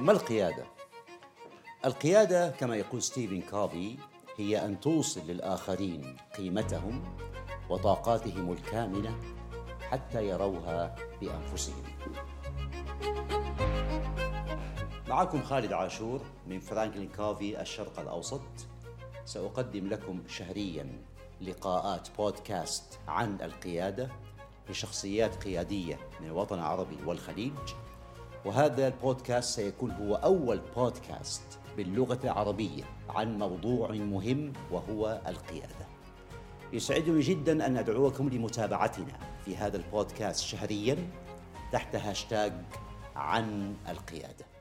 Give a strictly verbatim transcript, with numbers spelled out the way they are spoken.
ما القيادة؟ القيادة كما يقول ستيفن كوفي هي أن توصل للآخرين قيمتهم وطاقاتهم الكامنة حتى يروها بأنفسهم. معكم خالد عاشور من فرانكلين كوفي الشرق الأوسط. سأقدم لكم شهرياً لقاءات بودكاست عن القيادة لشخصيات قيادية من الوطن العربي والخليج، وهذا البودكاست سيكون هو أول بودكاست باللغة العربية عن موضوع مهم وهو القيادة. يسعدني جدا أن أدعوكم لمتابعتنا في هذا البودكاست شهريا تحت هاشتاج عن القيادة.